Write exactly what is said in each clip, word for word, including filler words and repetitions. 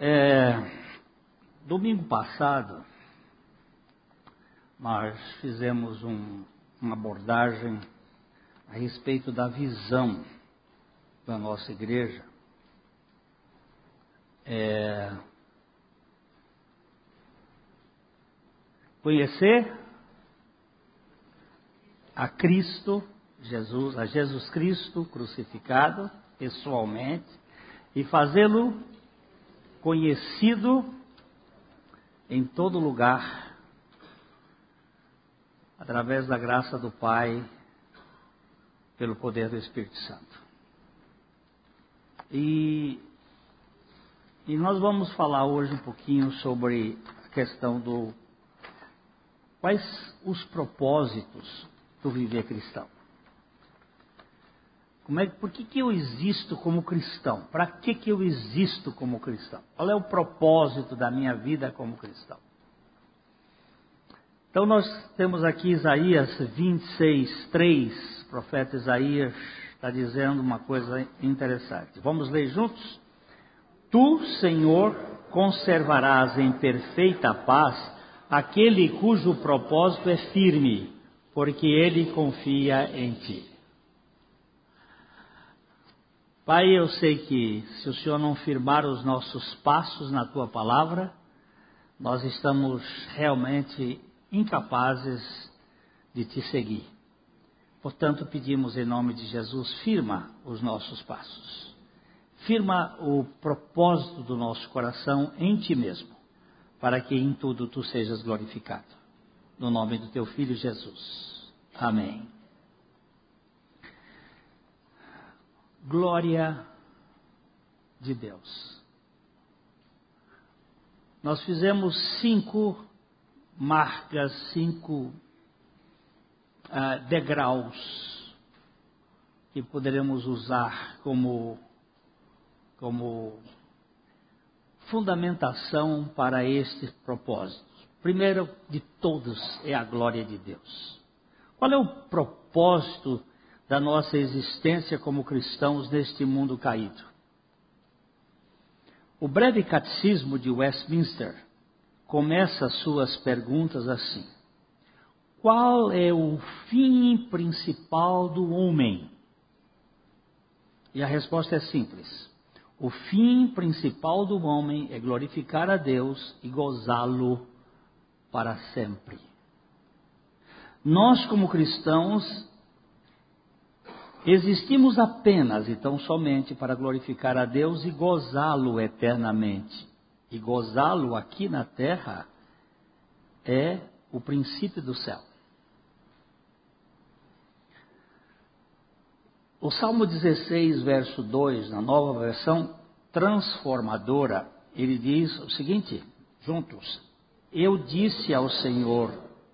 É, domingo passado, nós fizemos um, uma abordagem a respeito da visão da nossa igreja. É, conhecer a Cristo, Jesus, a Jesus Cristo crucificado pessoalmente e fazê-lo conhecido em todo lugar, através da graça do Pai, pelo poder do Espírito Santo. E, e nós vamos falar hoje um pouquinho sobre a questão do quais os propósitos do viver cristão. Como é, por que, que eu existo como cristão? Para que, que eu existo como cristão? Qual é o propósito da minha vida como cristão? Então nós temos aqui Isaías vinte e seis, três, o profeta Isaías está dizendo uma coisa interessante. Vamos ler juntos? Tu, Senhor, conservarás em perfeita paz aquele cujo propósito é firme, porque ele confia em ti. Pai, eu sei que se o Senhor não firmar os nossos passos na Tua Palavra, nós estamos realmente incapazes de Te seguir. Portanto, pedimos em nome de Jesus, firma os nossos passos. Firma o propósito do nosso coração em Ti mesmo, para que em tudo Tu sejas glorificado. No nome do Teu Filho Jesus. Amém. Glória de Deus. Nós fizemos cinco marcas, cinco ah, degraus que poderemos usar como, como fundamentação para este propósito. Primeiro de todos é a glória de Deus. Qual é o propósito da nossa existência como cristãos neste mundo caído? O breve catecismo de Westminster começa suas perguntas assim: qual é o fim principal do homem? E a resposta é simples: o fim principal do homem é glorificar a Deus e gozá-lo para sempre. Nós, como cristãos, existimos apenas e tão somente para glorificar a Deus e gozá-lo eternamente. E gozá-lo aqui na terra é o princípio do céu. O Salmo dezesseis, verso dois, na nova versão transformadora, ele diz o seguinte, juntos: eu disse ao Senhor,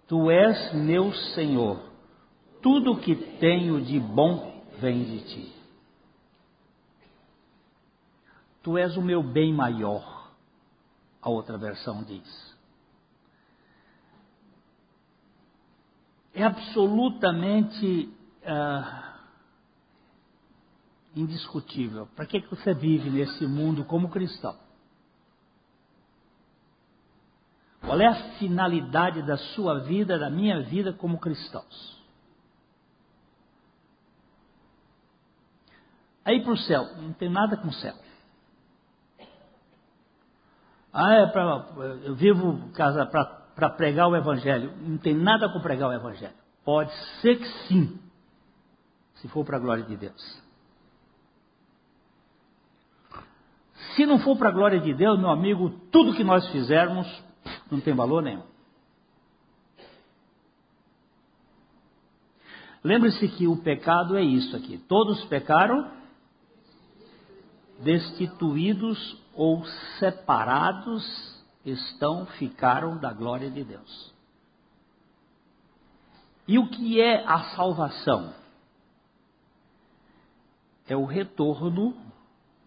tu és meu Senhor, tudo o que tenho de bom vem de ti. Tu és o meu bem maior, a outra versão diz. É absolutamente ah, indiscutível. Para que, que você vive nesse mundo como cristão? Qual é a finalidade da sua vida, da minha vida como cristãos? Aí para o céu, não tem nada com o céu. Ah, é pra, eu vivo para pregar o Evangelho. Não tem nada com pregar o Evangelho. Pode ser que sim, se for para a glória de Deus. Se não for para a glória de Deus, meu amigo, tudo que nós fizermos não tem valor nenhum. Lembre-se que o pecado é isso aqui. Todos pecaram, destituídos ou separados estão, ficaram da glória de Deus. E o que é a salvação? É o retorno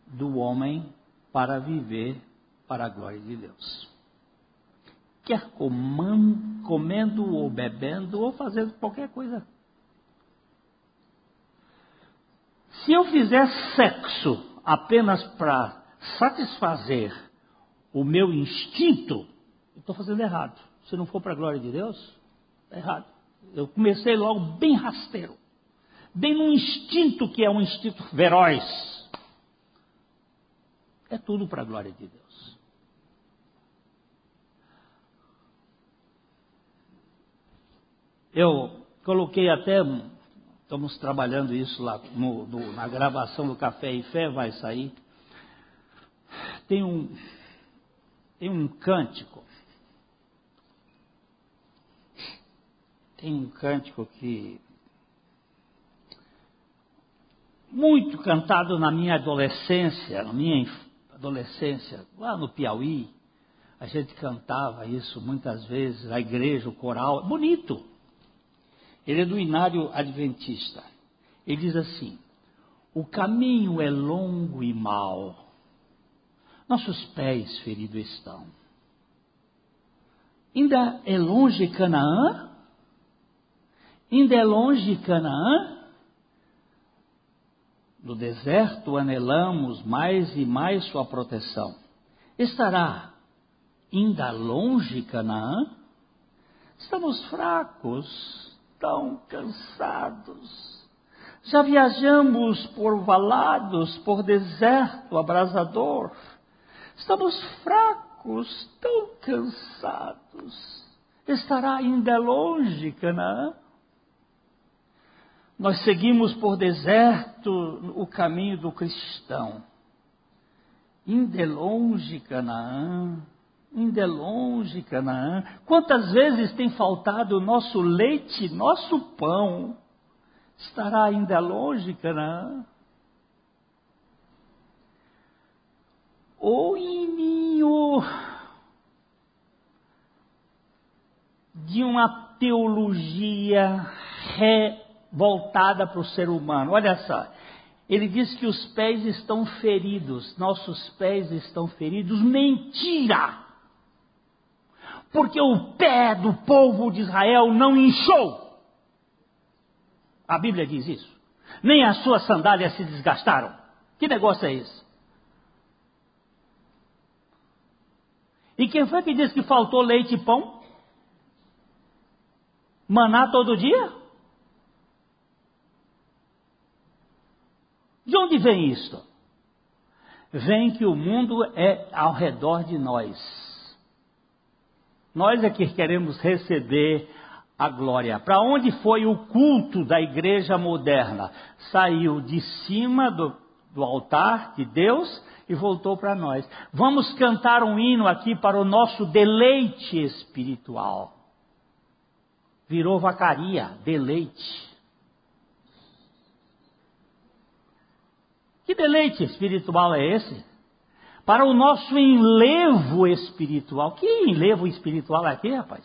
do homem para viver para a glória de Deus. Quer comando, comendo ou bebendo ou fazendo qualquer coisa. Se eu fizer sexo apenas para satisfazer o meu instinto, eu estou fazendo errado. Se não for para a glória de Deus, está errado. Eu comecei logo bem rasteiro. Bem num instinto que é um instinto feroz. É tudo para a glória de Deus. Eu coloquei até... Estamos trabalhando isso lá no, no, na gravação do Café e Fé, vai sair. Tem um, tem um cântico. Tem um cântico que... muito cantado na minha adolescência, na minha adolescência, lá no Piauí. A gente cantava isso muitas vezes, na igreja, o coral. Bonito. Ele é do Hinário Adventista. Ele diz assim: o caminho é longo e mau, nossos pés feridos estão. Ainda é longe Canaã? Ainda é longe Canaã? No deserto anelamos mais e mais sua proteção. Estará ainda longe Canaã? Estamos fracos, tão cansados, já viajamos por valados, por deserto abrasador, estamos fracos, tão cansados, estará ainda longe Canaã? Nós seguimos por deserto o caminho do cristão, ainda é longe Canaã? Ainda é longe Canaã. Quantas vezes tem faltado o nosso leite, nosso pão? Estará ainda longe Canaã? Ou em ninho de uma teologia revoltada para o ser humano. Olha só. Ele diz que os pés estão feridos. Nossos pés estão feridos. Mentira! Porque o pé do povo de Israel não inchou. A Bíblia diz isso. Nem as suas sandálias se desgastaram. Que negócio é esse? E quem foi que disse que faltou leite e pão? Maná todo dia? De onde vem isto? Vem que o mundo é ao redor de nós. Nós é que queremos receber a glória. Para onde foi o culto da igreja moderna? Saiu de cima do, do altar de Deus e voltou para nós. Vamos cantar um hino aqui para o nosso deleite espiritual. Virou vacaria, deleite. Que deleite espiritual é esse? Para o nosso enlevo espiritual. Que enlevo espiritual é aqui, rapaz?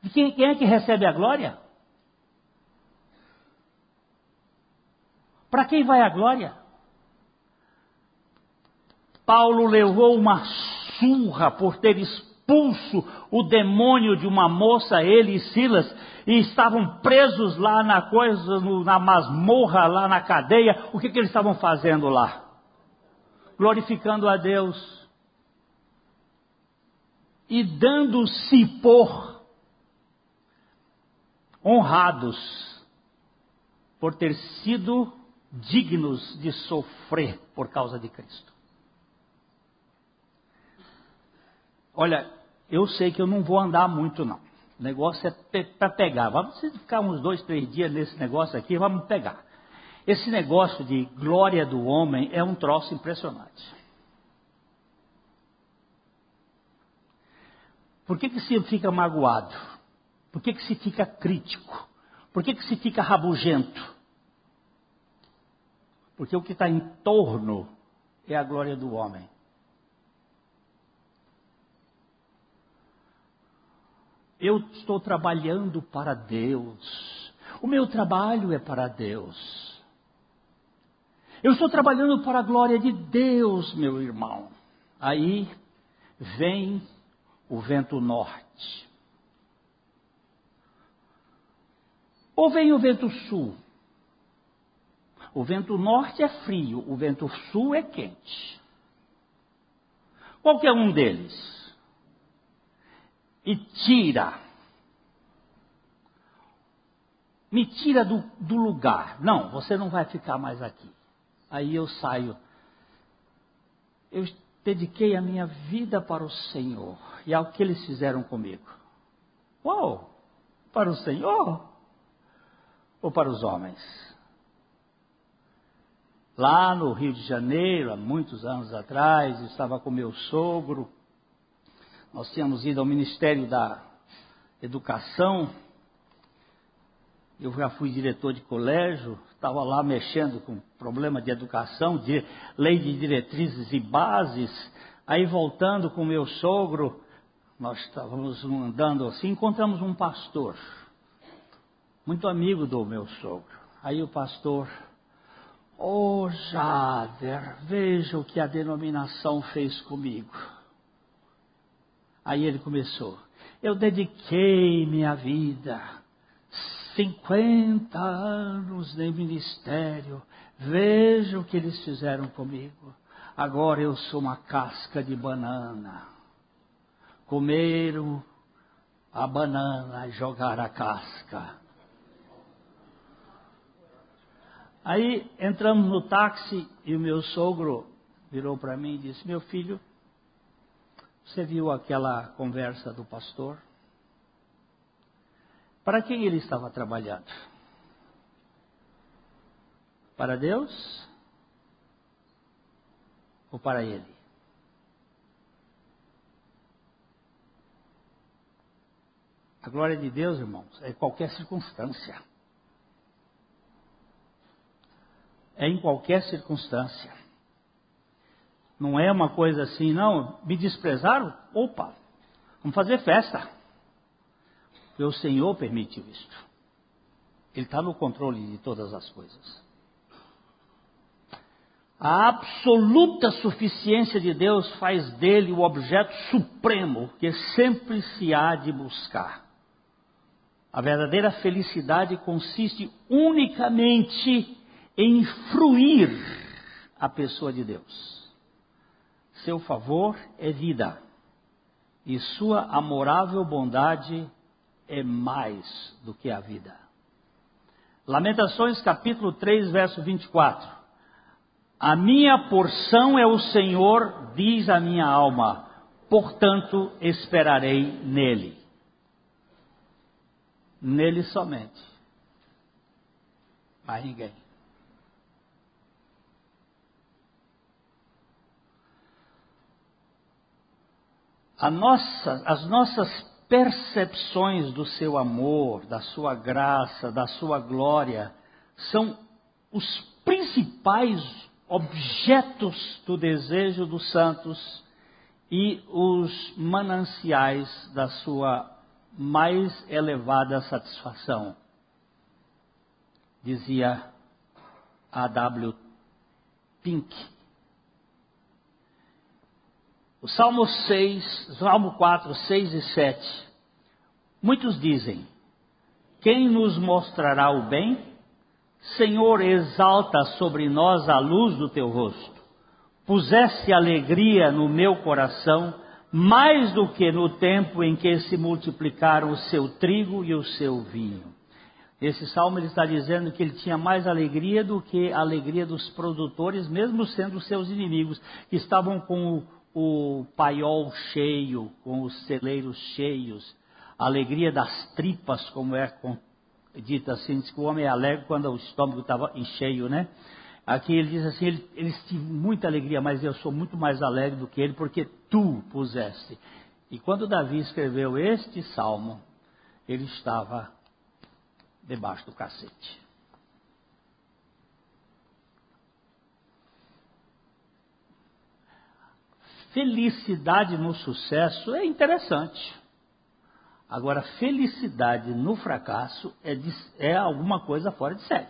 De quem, quem é que recebe a glória? Para quem vai a glória? Paulo levou uma surra por ter expulso o demônio de uma moça, ele e Silas, e estavam presos lá na coisa, na masmorra, lá na cadeia. O que, que eles estavam fazendo lá? Glorificando a Deus e dando-se por honrados por ter sido dignos de sofrer por causa de Cristo. Olha, eu sei que eu não vou andar muito não. O negócio é pe- para pegar. Vamos ficar uns dois, três dias nesse negócio aqui, vamos pegar. Esse negócio de glória do homem é um troço impressionante. Por que que se fica magoado? Por que que se fica crítico? Por que que se fica rabugento? Porque o que está em torno é a glória do homem. Eu estou trabalhando para Deus. O meu trabalho é para Deus. Eu estou trabalhando para a glória de Deus, meu irmão. Aí vem o vento norte. Ou vem o vento sul. O vento norte é frio, o vento sul é quente. qualquer um deles, e tira, me tira do, do lugar. Não, você não vai ficar mais aqui. Aí eu saio. Eu dediquei a minha vida para o Senhor e ao que eles fizeram comigo. Uau! Para o Senhor ou para os homens? Lá no Rio de Janeiro, há muitos anos atrás, eu estava com meu sogro. Nós tínhamos ido ao Ministério da Educação. Eu já fui diretor de colégio, estava lá mexendo com problema de educação, de lei de diretrizes e bases. Aí voltando com meu sogro, nós estávamos andando assim, encontramos um pastor, muito amigo do meu sogro. Aí o pastor, ô Jader, veja o que a denominação fez comigo. Aí ele começou, eu dediquei minha vida, cinquenta anos de ministério, veja o que eles fizeram comigo. Agora eu sou uma casca de banana. Comeram a banana e jogaram a casca. Aí entramos no táxi e o meu sogro virou para mim e disse, meu filho, você viu aquela conversa do pastor? Para quem ele estava trabalhando? Para Deus? Ou para ele? A glória de Deus, irmãos, é em qualquer circunstância. É em qualquer circunstância. Não é uma coisa assim, não, me desprezaram? Opa, vamos fazer festa. Porque o Senhor permitiu isto. Ele está no controle de todas as coisas. A absoluta suficiência de Deus faz dele o objeto supremo que sempre se há de buscar. A verdadeira felicidade consiste unicamente em fruir a pessoa de Deus. Seu favor é vida e sua amorável bondade é mais do que a vida. Lamentações capítulo três, verso vinte e quatro. A minha porção é o Senhor, diz a minha alma, portanto esperarei nele. Nele somente. Mais ninguém. A nossa, as nossas percepções do seu amor, da sua graça, da sua glória, são os principais objetos do desejo dos santos e os mananciais da sua mais elevada satisfação. Dizia A W Pink. O Salmo seis, Salmo quatro, seis e sete. Muitos dizem, quem nos mostrará o bem? Senhor, exalta sobre nós a luz do teu rosto. Puseste alegria no meu coração, mais do que no tempo em que se multiplicaram o seu trigo e o seu vinho. Esse salmo ele está dizendo que ele tinha mais alegria do que a alegria dos produtores, mesmo sendo seus inimigos, que estavam com o o paiol cheio, com os celeiros cheios, a alegria das tripas, como é dito assim, diz que o homem é alegre quando o estômago estava cheio, né? Aqui ele diz assim, ele, eles tinham muita alegria, mas eu sou muito mais alegre do que ele, porque tu puseste. E quando Davi escreveu este salmo, ele estava debaixo do cacete. Felicidade no sucesso é interessante. Agora, felicidade no fracasso é, de, é alguma coisa fora de série.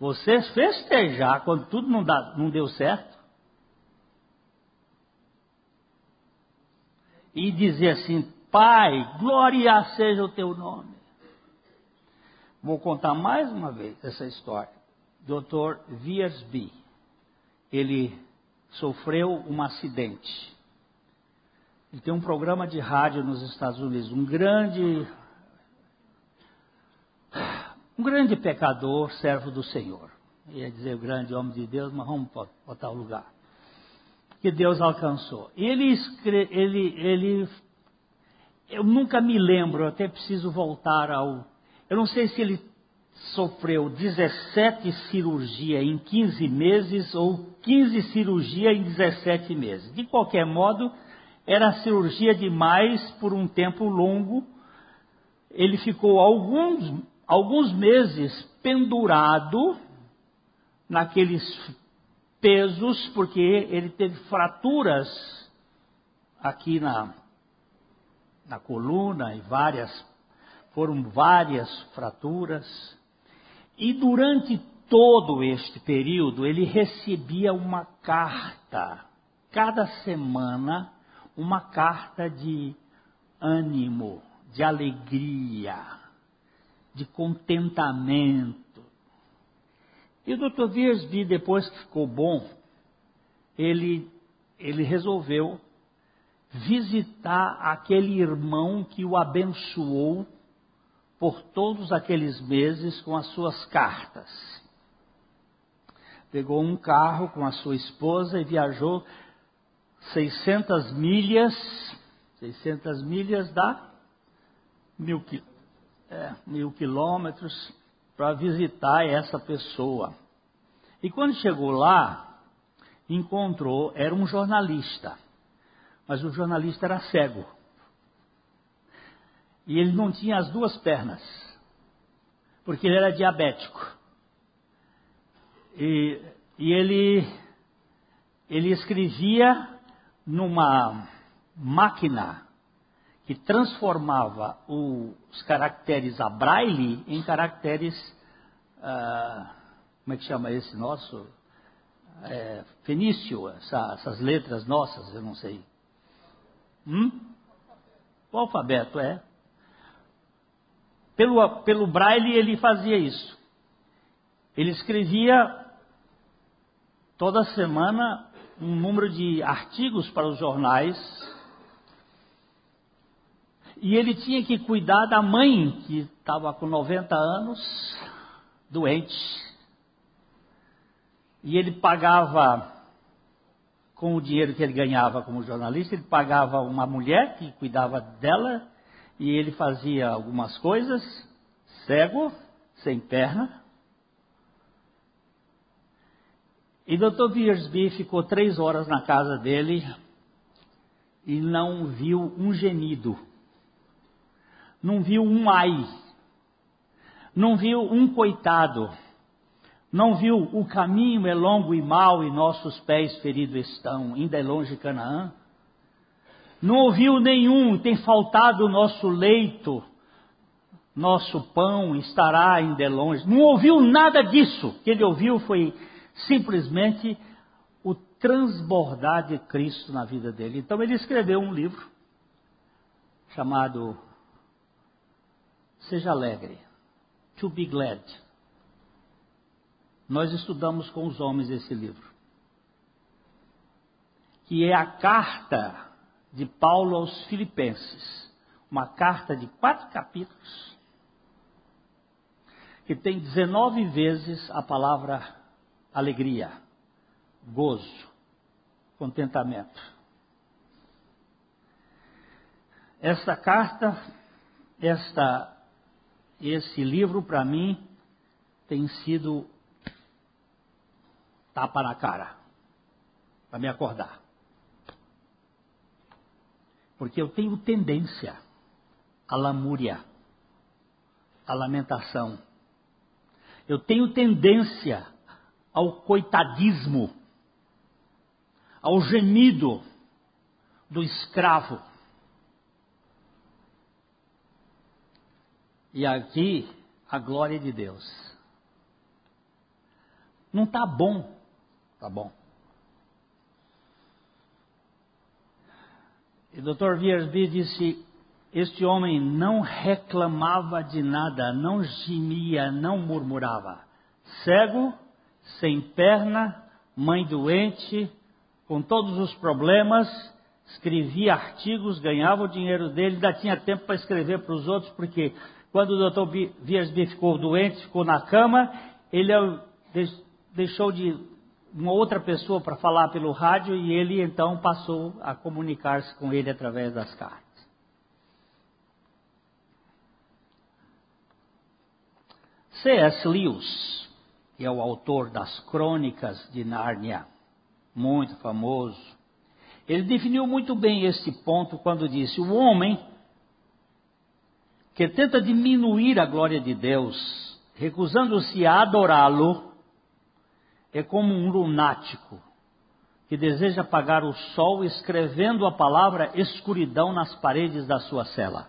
Você festejar quando tudo não, dá, não deu certo e dizer assim, Pai, glória seja o teu nome. Vou contar mais uma vez essa história. doutor Wiersbe, ele sofreu um acidente. Ele tem um programa de rádio nos Estados Unidos, um grande, um grande pecador, servo do Senhor. Ia dizer o grande homem de Deus, mas vamos botar o lugar. Que Deus alcançou. Ele, escre... ele, ele, eu nunca me lembro, eu até preciso voltar ao... Eu não sei se ele sofreu dezessete cirurgias em quinze meses ou quinze cirurgias em dezessete meses. De qualquer modo, era cirurgia demais por um tempo longo. Ele ficou alguns, alguns meses pendurado naqueles pesos, porque ele teve fraturas aqui na, na coluna, e várias, foram várias fraturas. E durante todo este período, ele recebia uma carta, cada semana, uma carta de ânimo, de alegria, de contentamento. E o doutor Wiersbe, depois que ficou bom, ele, ele resolveu visitar aquele irmão que o abençoou por todos aqueles meses com as suas cartas. Pegou um carro com a sua esposa e viajou seiscentas milhas, seiscentas milhas dá mil, é, mil quilômetros, para visitar essa pessoa. E quando chegou lá, encontrou, era um jornalista, mas o jornalista era cego. E ele não tinha as duas pernas, porque ele era diabético. E, e ele, ele escrevia numa máquina que transformava os caracteres a braille em caracteres, ah, como é que chama esse nosso? É, fenício, essa, essas letras nossas, eu não sei. Hum? O alfabeto, é. Pelo, pelo braille ele fazia isso. Ele escrevia toda semana um número de artigos para os jornais. E ele tinha que cuidar da mãe, que estava com noventa anos, doente. E ele pagava, com o dinheiro que ele ganhava como jornalista, ele pagava uma mulher que cuidava dela, e ele fazia algumas coisas, cego, sem perna. E o doutor Wiersbe ficou três horas na casa dele e não viu um gemido. Não viu um ai, não viu um coitado, não viu o caminho é longo e mau e nossos pés feridos estão, ainda é longe Canaã. Não ouviu nenhum, tem faltado o nosso leito, nosso pão estará ainda é longe. Não ouviu nada disso. O que ele ouviu foi simplesmente o transbordar de Cristo na vida dele. Então ele escreveu um livro chamado... Seja alegre. To be glad. Nós estudamos com os homens esse livro. Que é a carta de Paulo aos Filipenses. Uma carta de quatro capítulos. Que tem dezenove vezes a palavra alegria, gozo, contentamento. Esta carta, esta... Esse livro, para mim, tem sido tapa na cara, para me acordar. Porque eu tenho tendência à lamúria, à lamentação. Eu tenho tendência ao coitadismo, ao gemido do escravo. E aqui, a glória de Deus. Não está bom. Está bom. E o doutor Wiersbe disse, este homem não reclamava de nada, não gemia, não murmurava. Cego, sem perna, mãe doente, com todos os problemas, escrevia artigos, ganhava o dinheiro dele, ainda tinha tempo para escrever para os outros, porque quando o doutor Wiersbe ficou doente, ficou na cama, ele deixou de uma outra pessoa para falar pelo rádio e ele então passou a comunicar-se com ele através das cartas. C S. Lewis, que é o autor das Crônicas de Nárnia, muito famoso, ele definiu muito bem este ponto quando disse: o homem que tenta diminuir a glória de Deus, recusando-se a adorá-lo, é como um lunático que deseja apagar o sol escrevendo a palavra escuridão nas paredes da sua cela.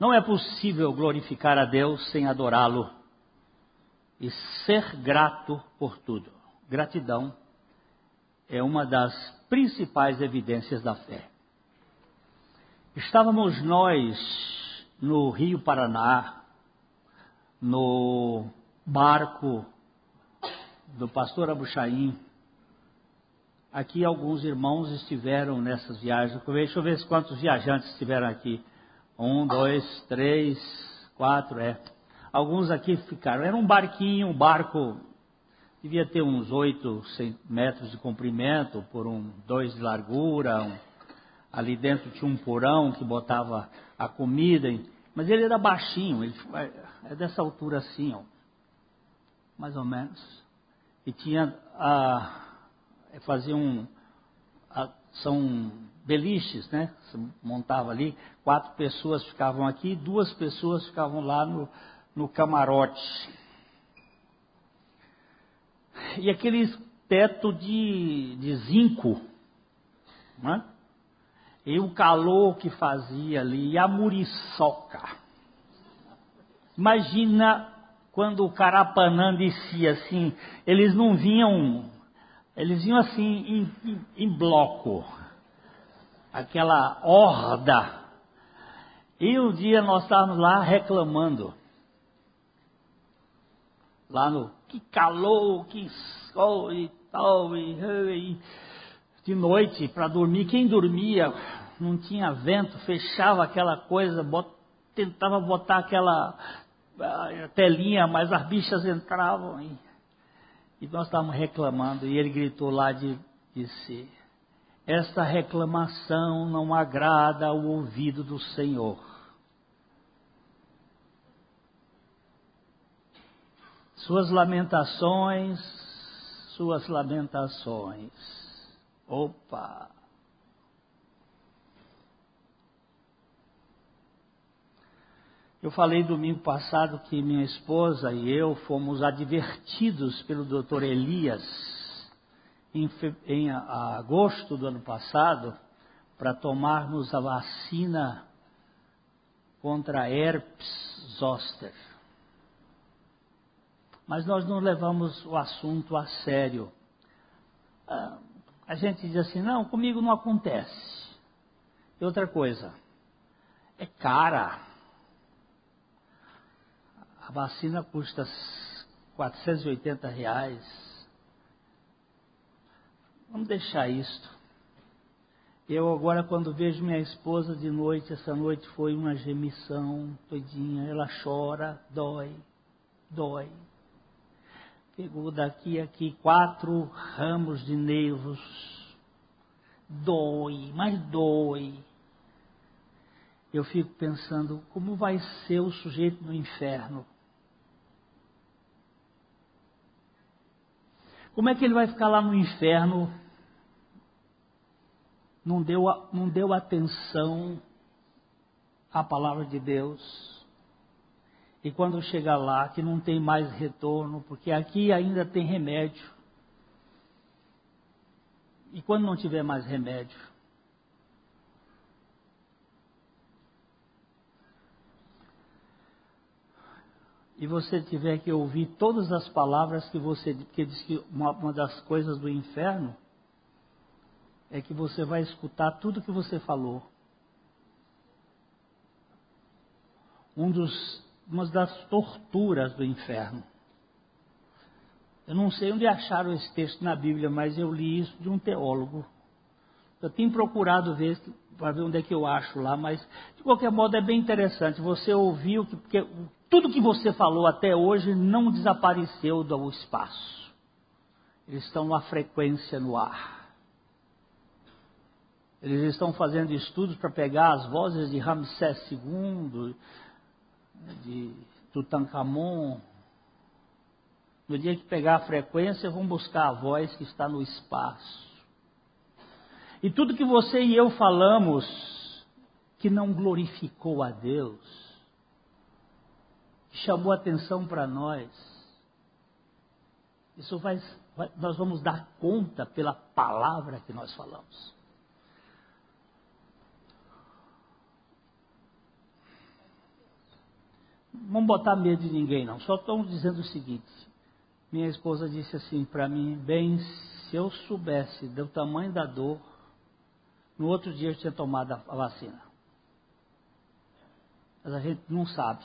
Não é possível glorificar a Deus sem adorá-lo e ser grato por tudo. Gratidão é uma das principais evidências da fé. Estávamos nós no Rio Paraná, no barco do pastor Abuchaim. Aqui alguns irmãos estiveram nessas viagens. Deixa eu ver quantos viajantes estiveram aqui. Um, dois, três, quatro, é. Alguns aqui ficaram. Era um barquinho, um barco, devia ter uns oito metros de comprimento, por um, dois de largura. Um, ali dentro tinha um porão que botava a comida. Mas ele era baixinho, ele é dessa altura assim, ó, mais ou menos. E tinha, a, fazia um, a, são... beliches, né? Você montava ali, quatro pessoas ficavam aqui, duas pessoas ficavam lá no, no camarote. E aquele teto de, de zinco, né? E o calor que fazia ali, e a muriçoca. Imagina quando o Carapanã descia assim, eles não vinham, eles vinham assim em, em, em bloco. Aquela horda. E um dia nós estávamos lá reclamando. Lá no que calor, que sol e tal. E, e, de noite para dormir. Quem dormia não tinha vento, fechava aquela coisa, bot, tentava botar aquela a, telinha, mas as bichas entravam. E, e nós estávamos reclamando. E ele gritou lá de, de si: esta reclamação não agrada ao ouvido do Senhor. Suas lamentações, suas lamentações. Opa! Eu falei domingo passado que minha esposa e eu fomos advertidos pelo doutor Elias Em, fe... em agosto do ano passado, para tomarmos a vacina contra herpes zoster. Mas nós não levamos o assunto a sério. Ah, a gente diz assim: não, comigo não acontece. E outra coisa, é cara. A vacina custa quatrocentos e oitenta reais. Vamos deixar isto. Eu agora, quando vejo minha esposa de noite, essa noite foi uma gemição todinha. Ela chora, dói, dói. Pegou daqui a aqui quatro ramos de nervos. Dói, mas dói. Eu fico pensando, como vai ser o sujeito no inferno? Como é que ele vai ficar lá no inferno? Não deu, não deu atenção à palavra de Deus. E quando chegar lá, que não tem mais retorno, porque aqui ainda tem remédio. E quando não tiver mais remédio? E você tiver que ouvir todas as palavras que você... Porque diz que uma, uma das coisas do inferno é que você vai escutar tudo que você falou. Um dos, uma das torturas do inferno Eu não sei onde acharam esse texto na Bíblia, mas eu li isso de um teólogo. Eu tenho procurado ver, para ver onde é que eu acho lá, mas de qualquer modo é bem interessante. Você ouviu, que, porque tudo que você falou até hoje não desapareceu do espaço. Eles estão numa frequência no ar. Eles estão fazendo estudos para pegar as vozes de Ramsés segundo, de Tutankhamon. No dia que pegar a frequência, vão buscar a voz que está no espaço. E tudo que você e eu falamos que não glorificou a Deus, que chamou atenção para nós, isso vai, vai, nós vamos dar conta pela palavra que nós falamos. Não vamos botar medo de ninguém, não. Só estamos dizendo o seguinte. Minha esposa disse assim para mim: bem, se eu soubesse do tamanho da dor, no outro dia eu tinha tomado a vacina. Mas a gente não sabe.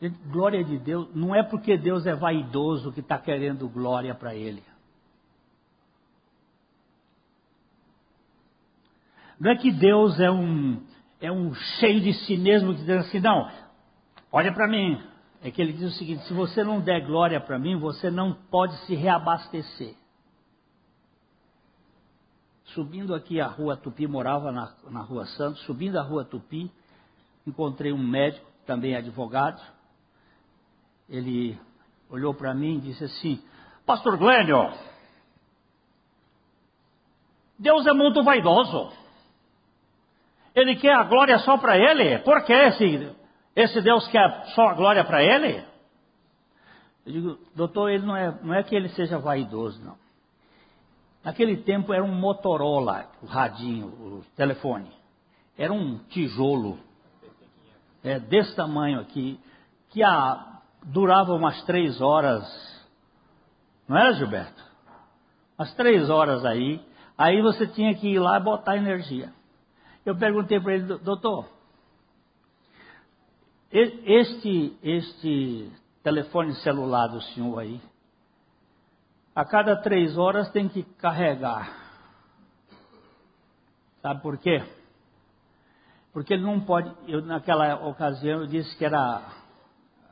Gente, glória de Deus, não é porque Deus é vaidoso que está querendo glória para Ele. Não é que Deus é um, é um cheio de si mesmo, que diz assim: não, olha para mim. É que ele diz o seguinte: se você não der glória para mim, você não pode se reabastecer. Subindo aqui a Rua Tupi, morava na, na Rua Santo, subindo a Rua Tupi, encontrei um médico, também advogado. Ele olhou para mim e disse assim: pastor Glênio, Deus é muito vaidoso. Ele quer a glória só para ele. Por que esse... Esse Deus quer só a glória para ele? Eu digo: doutor, ele não é, não é que ele seja vaidoso, não. Naquele tempo era um Motorola, o radinho, o telefone. Era um tijolo é, desse tamanho aqui, que a, durava umas três horas, não era, Gilberto? Umas três horas aí, aí você tinha que ir lá e botar energia. Eu perguntei para ele: doutor, Este, este telefone celular do senhor aí, a cada três horas tem que carregar. Sabe por quê? Porque ele não pode... Eu, naquela ocasião eu disse que era...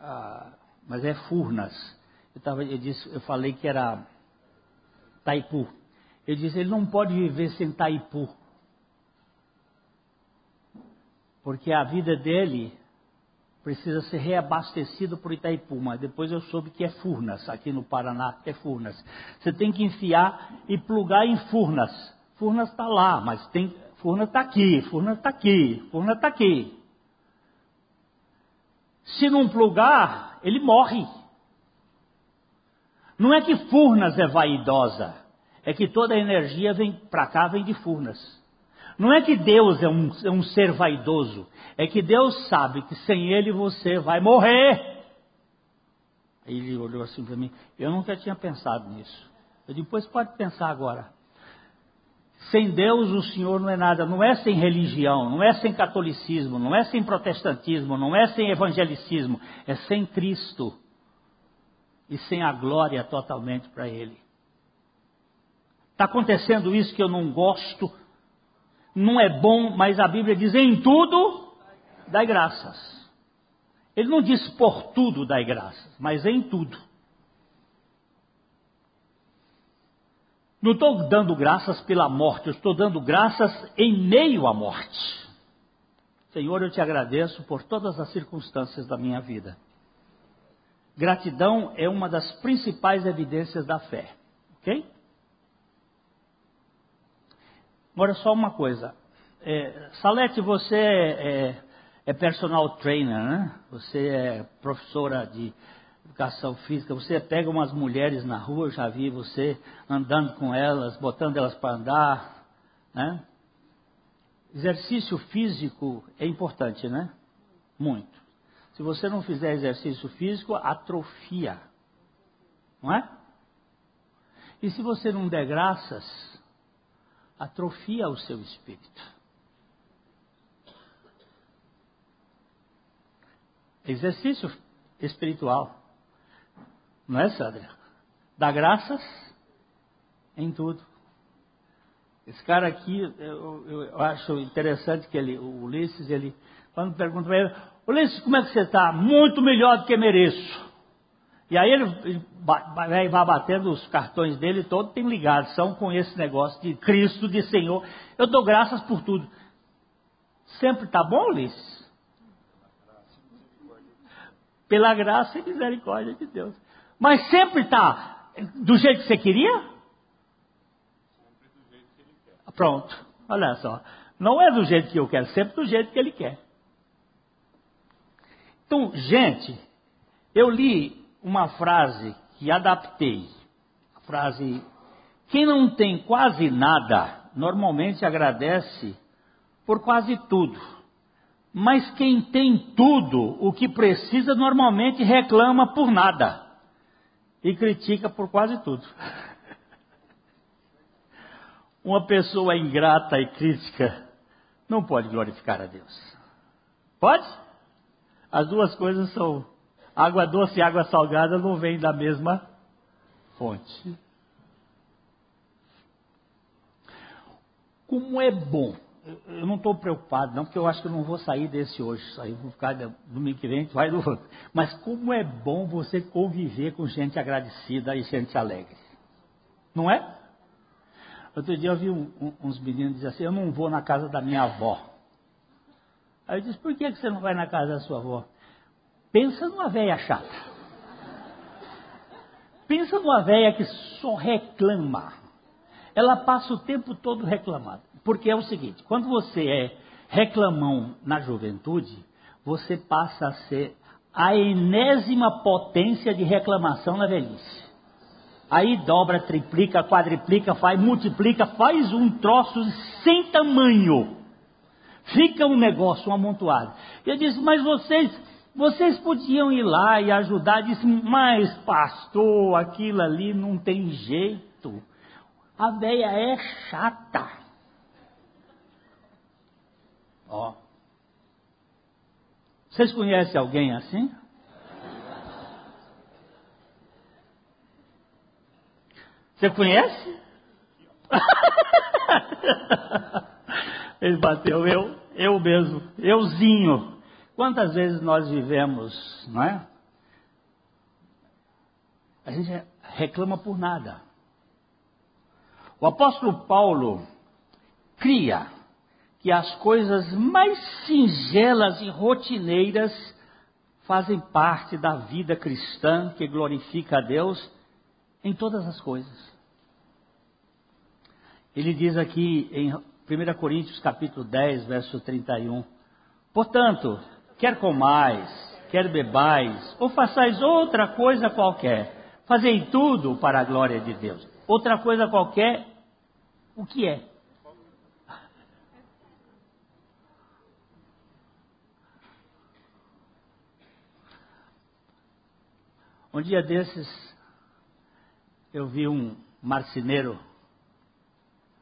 Ah, mas é Furnas. Eu, tava, eu, disse, eu falei que era Itaipu. Eu disse: ele não pode viver sem Itaipu. Porque a vida dele... precisa ser reabastecido por Itaipu, mas depois eu soube que é Furnas, aqui no Paraná é Furnas. Você tem que enfiar e plugar em Furnas. Furnas está lá, mas tem... Furnas está aqui, Furnas está aqui, Furnas está aqui. Se não plugar, ele morre. Não é que Furnas é vaidosa, é que toda a energia vem para cá, vem de Furnas. Não é que Deus é um, é um ser vaidoso, é que Deus sabe que sem Ele você vai morrer. Aí ele olhou assim para mim: eu nunca tinha pensado nisso. Eu disse: pois pode pensar agora. Sem Deus o Senhor não é nada, não é sem religião, não é sem catolicismo, não é sem protestantismo, não é sem evangelicismo, é sem Cristo e sem a glória totalmente para Ele. Está acontecendo isso que eu não gosto. Não é bom, mas a Bíblia diz: em tudo, dai graças. Ele não diz por tudo dai graças, mas em tudo. Não estou dando graças pela morte, eu estou dando graças em meio à morte. Senhor, eu te agradeço por todas as circunstâncias da minha vida. Gratidão é uma das principais evidências da fé, ok? Agora só uma coisa, é, Salete, você é, é personal trainer, né? Você é professora de educação física, você pega umas mulheres na rua, eu já vi você andando com elas, botando elas para andar, né? Exercício físico é importante, né? Muito. Se você não fizer exercício físico, atrofia, não é? E se você não der graças... atrofia o seu espírito. Exercício espiritual. Não é, Sandra? Dá graças em tudo. Esse cara aqui, eu, eu acho interessante que ele, o Ulisses, ele, quando pergunta para ele, Ulisses, como é que você está? Muito melhor do que mereço. E aí ele, ele vai, vai batendo os cartões dele, todos tem ligação com esse negócio de Cristo, de Senhor. Eu dou graças por tudo. Sempre está bom, Ulisses? Pela graça e misericórdia de Deus. Mas sempre está do jeito que você queria? Sempre do jeito que ele quer. Pronto, olha só. Não é do jeito que eu quero, sempre do jeito que ele quer. Então, gente, eu li uma frase que adaptei. A frase, quem não tem quase nada, normalmente agradece por quase tudo. Mas quem tem tudo o que precisa, normalmente reclama por nada. E critica por quase tudo. Uma pessoa ingrata e crítica não pode glorificar a Deus. Pode? As duas coisas são... Água doce e água salgada não vêm da mesma fonte. Como é bom. Eu não estou preocupado não, porque eu acho que eu não vou sair desse hoje. Aí vou ficar domingo que vem, vai no outro. Mas como é bom você conviver com gente agradecida e gente alegre. Não é? Outro dia eu vi um, um, uns meninos dizer assim, eu não vou na casa da minha avó. Aí eu disse, por que você não vai na casa da sua avó? Pensa numa velha chata. Pensa numa velha que só reclama. Ela passa o tempo todo reclamando. Porque é o seguinte, quando você é reclamão na juventude, você passa a ser a enésima potência de reclamação na velhice. Aí dobra, triplica, quadriplica, faz, multiplica, faz um troço sem tamanho. Fica um negócio, um amontoado. Eu disse, mas vocês... Vocês podiam ir lá e ajudar. Disse, mas pastor, aquilo ali não tem jeito. A véia é chata. Ó. Vocês conhecem alguém assim? Você conhece? Ele bateu eu, eu mesmo, euzinho. Quantas vezes nós vivemos, não é? A gente reclama por nada. O apóstolo Paulo cria que as coisas mais singelas e rotineiras fazem parte da vida cristã que glorifica a Deus em todas as coisas. Ele diz aqui em primeira Coríntios capítulo dez, verso trinta e um, portanto... Quer comais, quer bebais, ou façais outra coisa qualquer. Fazei tudo para a glória de Deus. Outra coisa qualquer, o que é? Um dia desses, eu vi um marceneiro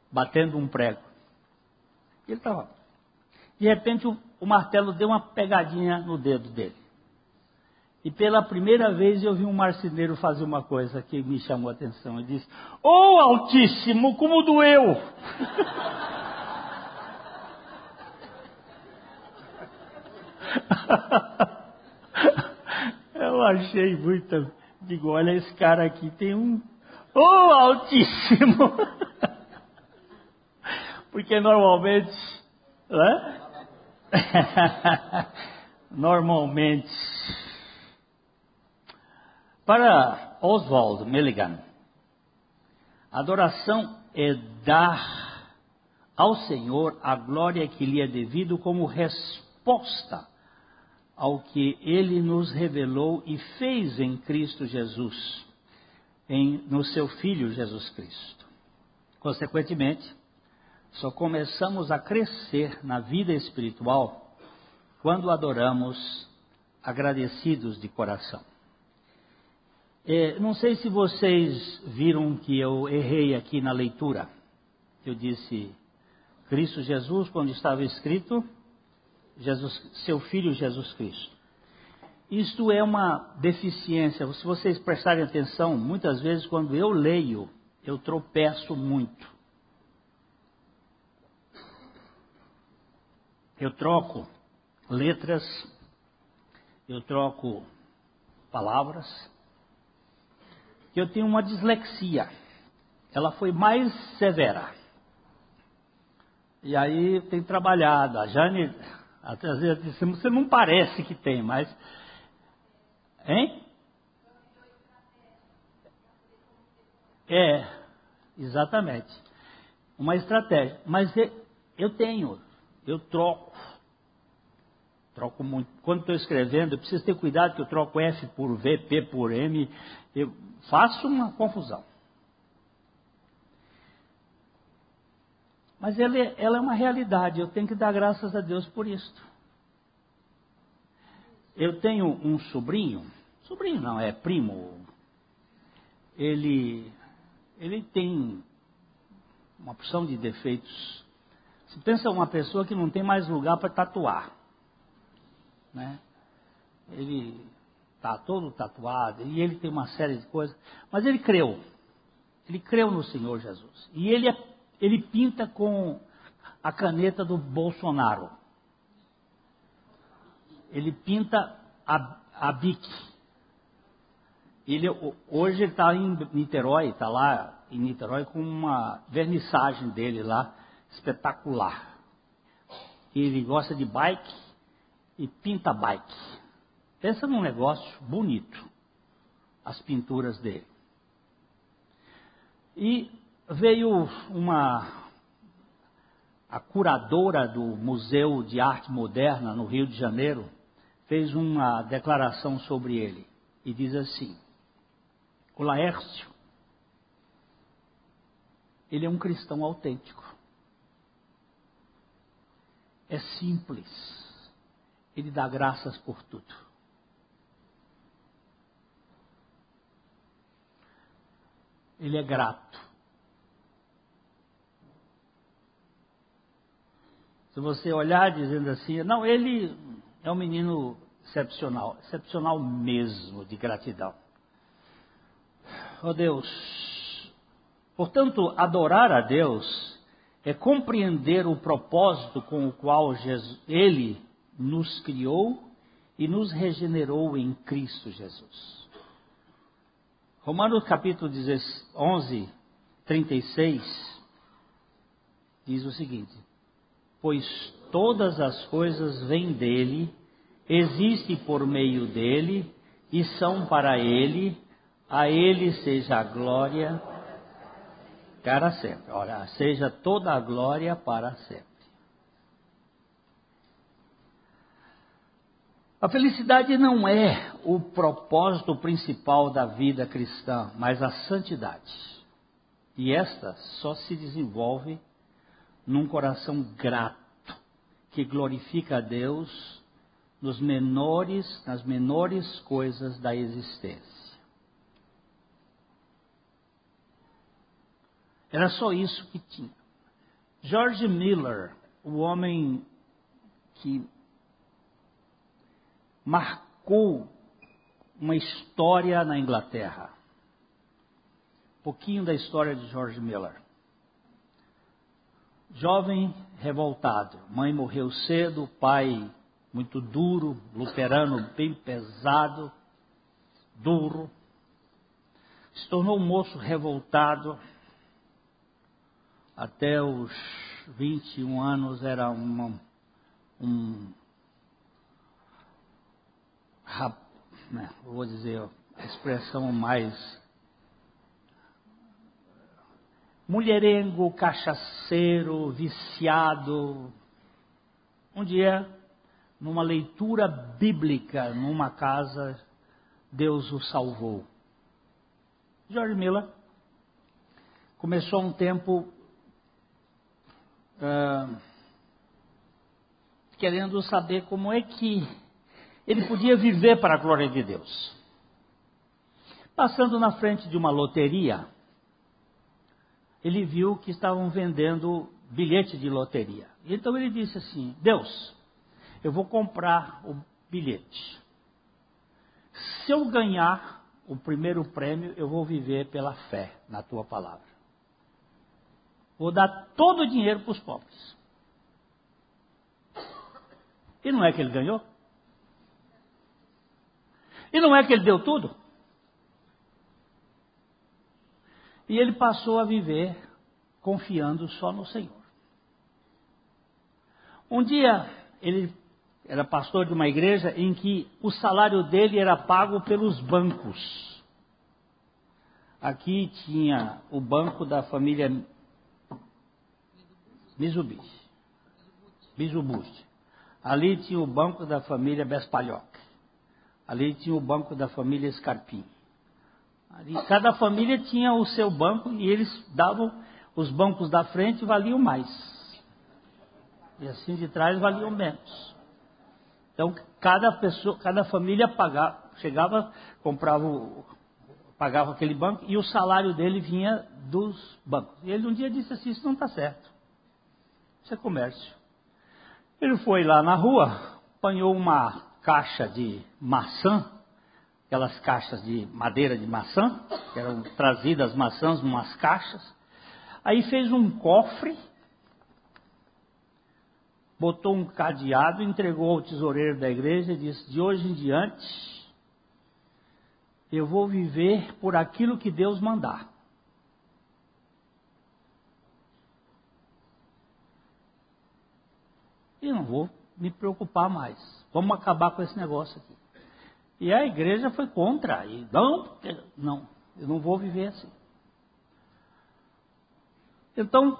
batendo um prego. Ele estava... De repente, o, o martelo deu uma pegadinha no dedo dele. E pela primeira vez eu vi um marceneiro fazer uma coisa que me chamou a atenção. Ele disse, ô oh, Altíssimo, como doeu! Eu achei muito... Digo, olha, esse cara aqui tem um... Ô oh, Altíssimo! Porque normalmente... Né? Normalmente, para Oswald Milligan, adoração é dar ao Senhor a glória que lhe é devido como resposta ao que Ele nos revelou e fez em Cristo Jesus, em, no seu Filho Jesus Cristo. Consequentemente, só começamos a crescer na vida espiritual quando adoramos agradecidos de coração. É, não sei se vocês viram que eu errei aqui na leitura. Eu disse, Cristo Jesus, quando estava escrito, Jesus, seu Filho Jesus Cristo. Isto é uma deficiência. Se vocês prestarem atenção, muitas vezes quando eu leio, eu tropeço muito. Eu troco letras, eu troco palavras. Eu tenho uma dislexia. Ela foi mais severa. E aí tem trabalhado. A Jane, até às vezes, disse, você não parece que tem, mas... Hein? É, exatamente. Uma estratégia. Mas eu tenho, eu troco. Troco muito. Quando estou escrevendo, eu preciso ter cuidado que eu troco F por V, P por M. Eu faço uma confusão. Mas ela é, ela é uma realidade. Eu tenho que dar graças a Deus por isto. Eu tenho um sobrinho, sobrinho não, é primo, ele, ele tem uma porção de defeitos. Você pensa uma pessoa que não tem mais lugar para tatuar, né? Ele está todo tatuado e ele tem uma série de coisas, mas ele creu, ele creu no Senhor Jesus. E ele, ele pinta com a caneta do Bolsonaro. Ele pinta a, a bique. Ele, hoje ele está em Niterói, está lá em Niterói com uma vernissagem dele lá, espetacular. Ele gosta de bike e pinta bike. Pensa num negócio bonito, as pinturas dele. E veio uma... a curadora do Museu de Arte Moderna no Rio de Janeiro, fez uma declaração sobre ele e diz assim: o Laércio, ele é um cristão autêntico, é simples, ele dá graças por tudo. Ele é grato. Se você olhar dizendo assim, não, ele é um menino excepcional, excepcional mesmo de gratidão. Oh Deus, portanto, adorar a Deus é compreender o propósito com o qual Jesus, Ele nos criou e nos regenerou em Cristo Jesus. Romanos capítulo onze, trinta e seis, diz o seguinte: pois todas as coisas vêm dele, existem por meio dele e são para ele, a ele seja a glória para sempre. Ora, seja toda a glória para sempre. A felicidade não é o propósito principal da vida cristã, mas a santidade. E esta só se desenvolve num coração grato, que glorifica a Deus nos menores, nas menores coisas da existência. Era só isso que tinha. George Müller, o homem que marcou uma história na Inglaterra. Um pouquinho da história de George Müller. Jovem revoltado, mãe morreu cedo, pai muito duro, luterano bem pesado, duro. Se tornou um moço revoltado, até os vinte e um anos era uma, um, né, vou dizer a expressão mais... mulherengo, cachaceiro, viciado. Um dia, numa leitura bíblica, numa casa, Deus o salvou. George Müller começou um tempo uh, querendo saber como é que ele podia viver para a glória de Deus. Passando na frente de uma loteria, ele viu que estavam vendendo bilhete de loteria. Então ele disse assim: Deus, eu vou comprar o bilhete. se eu ganhar o primeiro prêmio, eu vou viver pela fé na tua palavra. Vou dar todo o dinheiro para os pobres. E não é que ele ganhou? E não é que ele deu tudo? E ele passou a viver confiando só no Senhor. Um dia, ele era pastor de uma igreja em que o salário dele era pago pelos bancos. Aqui tinha o banco da família Mizubishi. Mizubushi. Ali tinha o banco da família Bespalhoc. Ali tinha o banco da família Scarpim. Ali, cada família tinha o seu banco e eles davam, os bancos da frente valiam mais. E assim de trás valiam menos. Então, cada pessoa, cada família pagava, chegava, comprava, pagava aquele banco e o salário dele vinha dos bancos. E ele um dia disse assim, isso não está certo. Isso é comércio. Ele foi lá na rua, apanhou uma caixa de maçã, aquelas caixas de madeira de maçã, que eram trazidas maçãs em umas caixas. Aí fez um cofre, botou um cadeado, entregou ao tesoureiro da igreja e disse, de hoje em diante, eu vou viver por aquilo que Deus mandar. E não vou me preocupar mais. Vamos acabar com esse negócio aqui. E a igreja foi contra. E não, não, eu não vou viver assim. Então,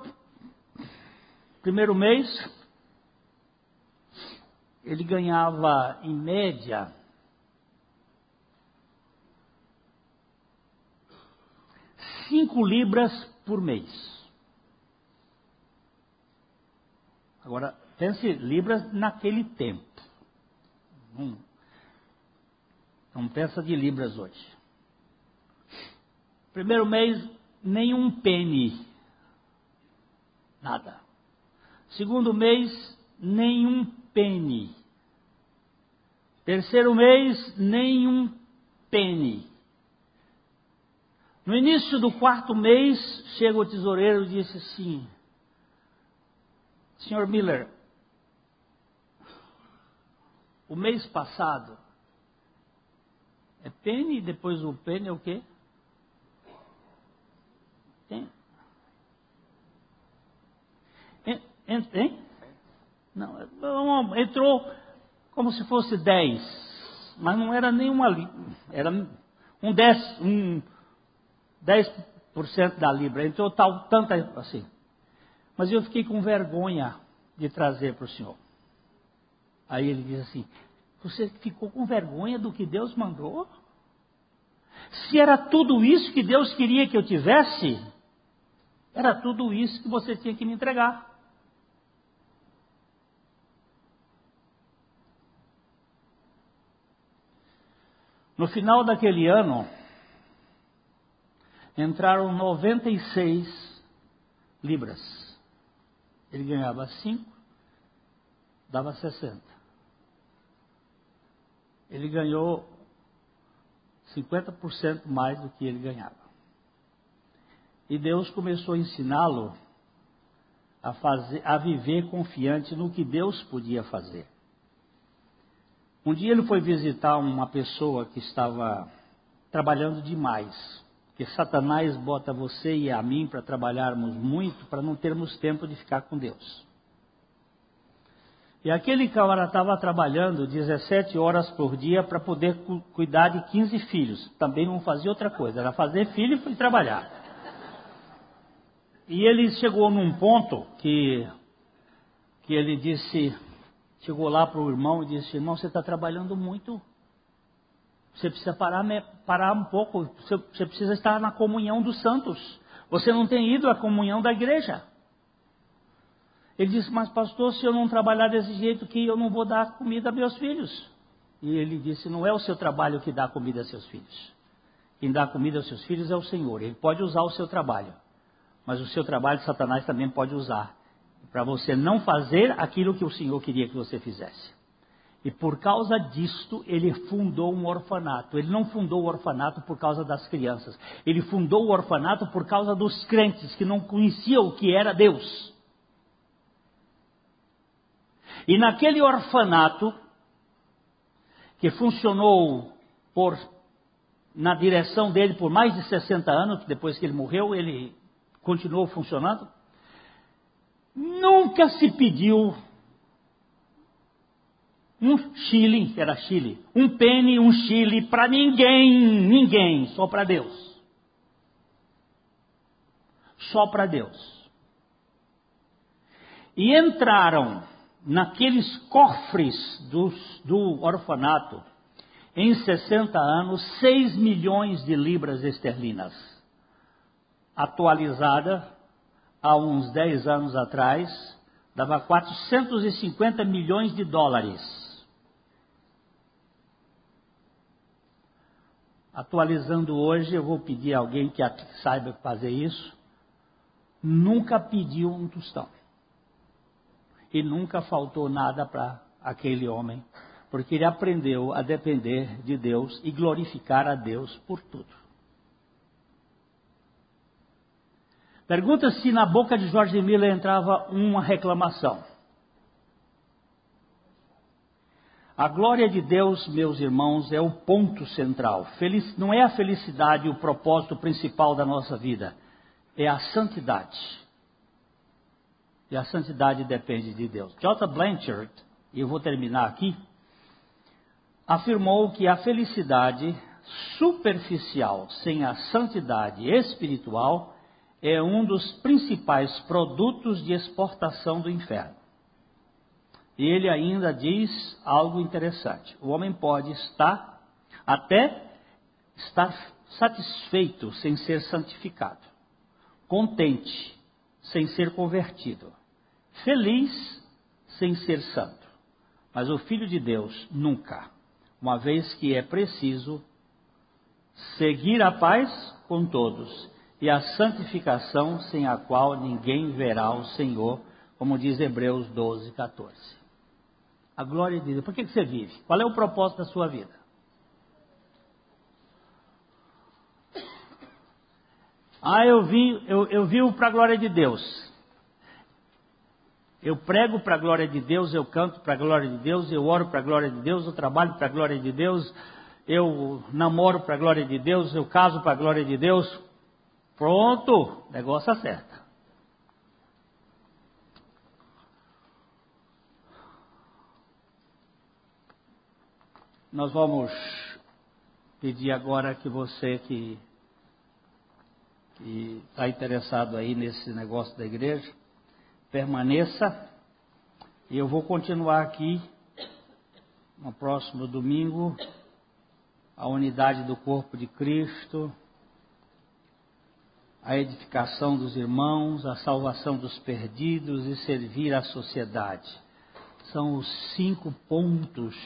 primeiro mês, ele ganhava, em média, cinco libras por mês. Agora, pense libras naquele tempo. Não, não pensa de libras hoje. Primeiro mês, nenhum penny. Nada. Segundo mês, nenhum penny. Penny. Terceiro mês, nenhum penny. No início do quarto mês, chega o tesoureiro e disse assim, senhor Müller, o mês passado é penny, depois o penny é o quê? Hein? Hein? Hein? Não, entrou como se fosse dez, mas não era nenhuma libra, era um dez, um dez por cento da libra, entrou tal, tanta assim. Mas eu fiquei com vergonha de trazer para o senhor. Aí ele diz assim, você ficou com vergonha do que Deus mandou? Se era tudo isso que Deus queria que eu tivesse, era tudo isso que você tinha que me entregar. No final daquele ano, entraram noventa e seis libras. Ele ganhava cinco, dava sessenta. Ele ganhou cinquenta por cento mais do que ele ganhava. E Deus começou a ensiná-lo a, fazer, a viver confiante no que Deus podia fazer. Um dia ele foi visitar uma pessoa que estava trabalhando demais. Porque Satanás bota você e a mim para trabalharmos muito, para não termos tempo de ficar com Deus. E aquele cara estava trabalhando dezessete horas por dia para poder cu- cuidar de quinze filhos. Também não fazia outra coisa, era fazer filho e foi trabalhar. E ele chegou num ponto que, que ele disse... Chegou lá para o irmão e disse, irmão, você está trabalhando muito. Você precisa parar, parar um pouco. Você, você precisa estar na comunhão dos santos. Você não tem ido à comunhão da igreja. Ele disse, mas pastor, se eu não trabalhar desse jeito que eu não vou dar comida a meus filhos. E ele disse, não é o seu trabalho que dá comida a seus filhos. Quem dá comida aos seus filhos é o Senhor. Ele pode usar o seu trabalho. Mas o seu trabalho, Satanás também pode usar. Para você não fazer aquilo que o Senhor queria que você fizesse. E por causa disto, ele fundou um orfanato. Ele não fundou o orfanato por causa das crianças. Ele fundou o orfanato por causa dos crentes que não conheciam o que era Deus. E naquele orfanato, que funcionou por, na direção dele por mais de sessenta anos, depois que ele morreu, ele continuou funcionando, nunca se pediu um shilling, que era shilling, um penny, um shilling, para ninguém, ninguém, só para Deus. Só para Deus. E entraram naqueles cofres dos, do orfanato, em sessenta anos, seis milhões de libras esterlinas. Atualizada, há uns dez anos atrás, dava quatrocentos e cinquenta milhões de dólares. Atualizando hoje, eu vou pedir a alguém que saiba fazer isso. Nunca pediu um tostão. E nunca faltou nada para aquele homem. Porque ele aprendeu a depender de Deus e glorificar a Deus por tudo. Pergunta-se se na boca de George Müller entrava uma reclamação. A glória de Deus, meus irmãos, é o ponto central. Feliz, não é a felicidade o propósito principal da nossa vida. É a santidade. E a santidade depende de Deus. J. Blanchard, e eu vou terminar aqui, afirmou que a felicidade superficial sem a santidade espiritual é um dos principais produtos de exportação do inferno. E ele ainda diz algo interessante. O homem pode estar, até estar satisfeito sem ser santificado, contente sem ser convertido, feliz sem ser santo. Mas o Filho de Deus nunca, uma vez que é preciso seguir a paz com todos e a santificação sem a qual ninguém verá o Senhor, como diz Hebreus doze, quatorze. A glória de Deus. Por que você vive? Qual é o propósito da sua vida? Ah, eu vivo eu, eu vivo para a glória de Deus. Eu prego para a glória de Deus, eu canto para a glória de Deus, eu oro para a glória de Deus, eu trabalho para a glória de Deus, eu namoro para a glória de Deus, eu caso para a glória de Deus. Pronto, negócio acerta. Nós vamos pedir agora que você que está interessado aí nesse negócio da igreja, permaneça. E eu vou continuar aqui no próximo domingo, a unidade do corpo de Cristo, a edificação dos irmãos, a salvação dos perdidos e servir à sociedade. São os cinco pontos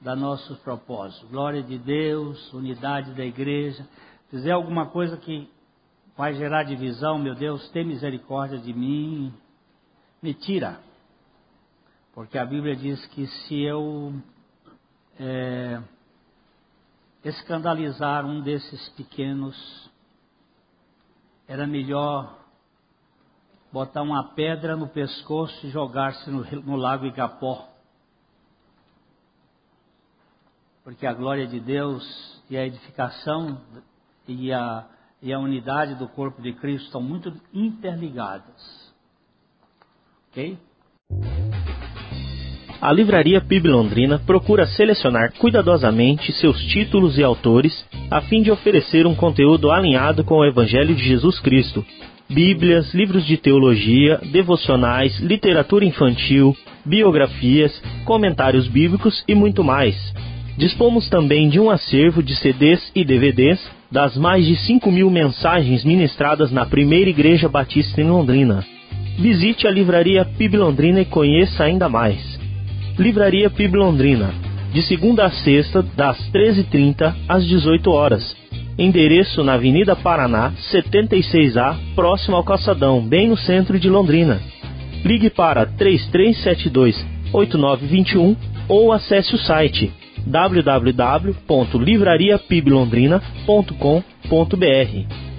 da nosso propósito. Glória de Deus, unidade da igreja. Se fizer alguma coisa que vai gerar divisão, meu Deus, tem misericórdia de mim, me tira. Porque a Bíblia diz que se eu é, escandalizar um desses pequenos, era melhor botar uma pedra no pescoço e jogar-se no, no lago Igapó. Porque a glória de Deus e a edificação e a, e a unidade do corpo de Cristo estão muito interligadas. Ok? A Livraria P I B Londrina procura selecionar cuidadosamente seus títulos e autores a fim de oferecer um conteúdo alinhado com o Evangelho de Jesus Cristo. Bíblias, livros de teologia, devocionais, literatura infantil, biografias, comentários bíblicos e muito mais. Dispomos também de um acervo de C Ds e D V Ds das mais de cinco mil mensagens ministradas na Primeira Igreja Batista em Londrina. Visite a Livraria P I B Londrina e conheça ainda mais. Livraria P I B Londrina, de segunda a sexta, das treze e trinta às dezoito horas. Endereço na Avenida Paraná, setenta e seis A, próximo ao Calçadão, bem no centro de Londrina. Ligue para três três sete dois, oito nove dois um ou acesse o site w w w ponto livraria p i b londrina ponto com ponto b r.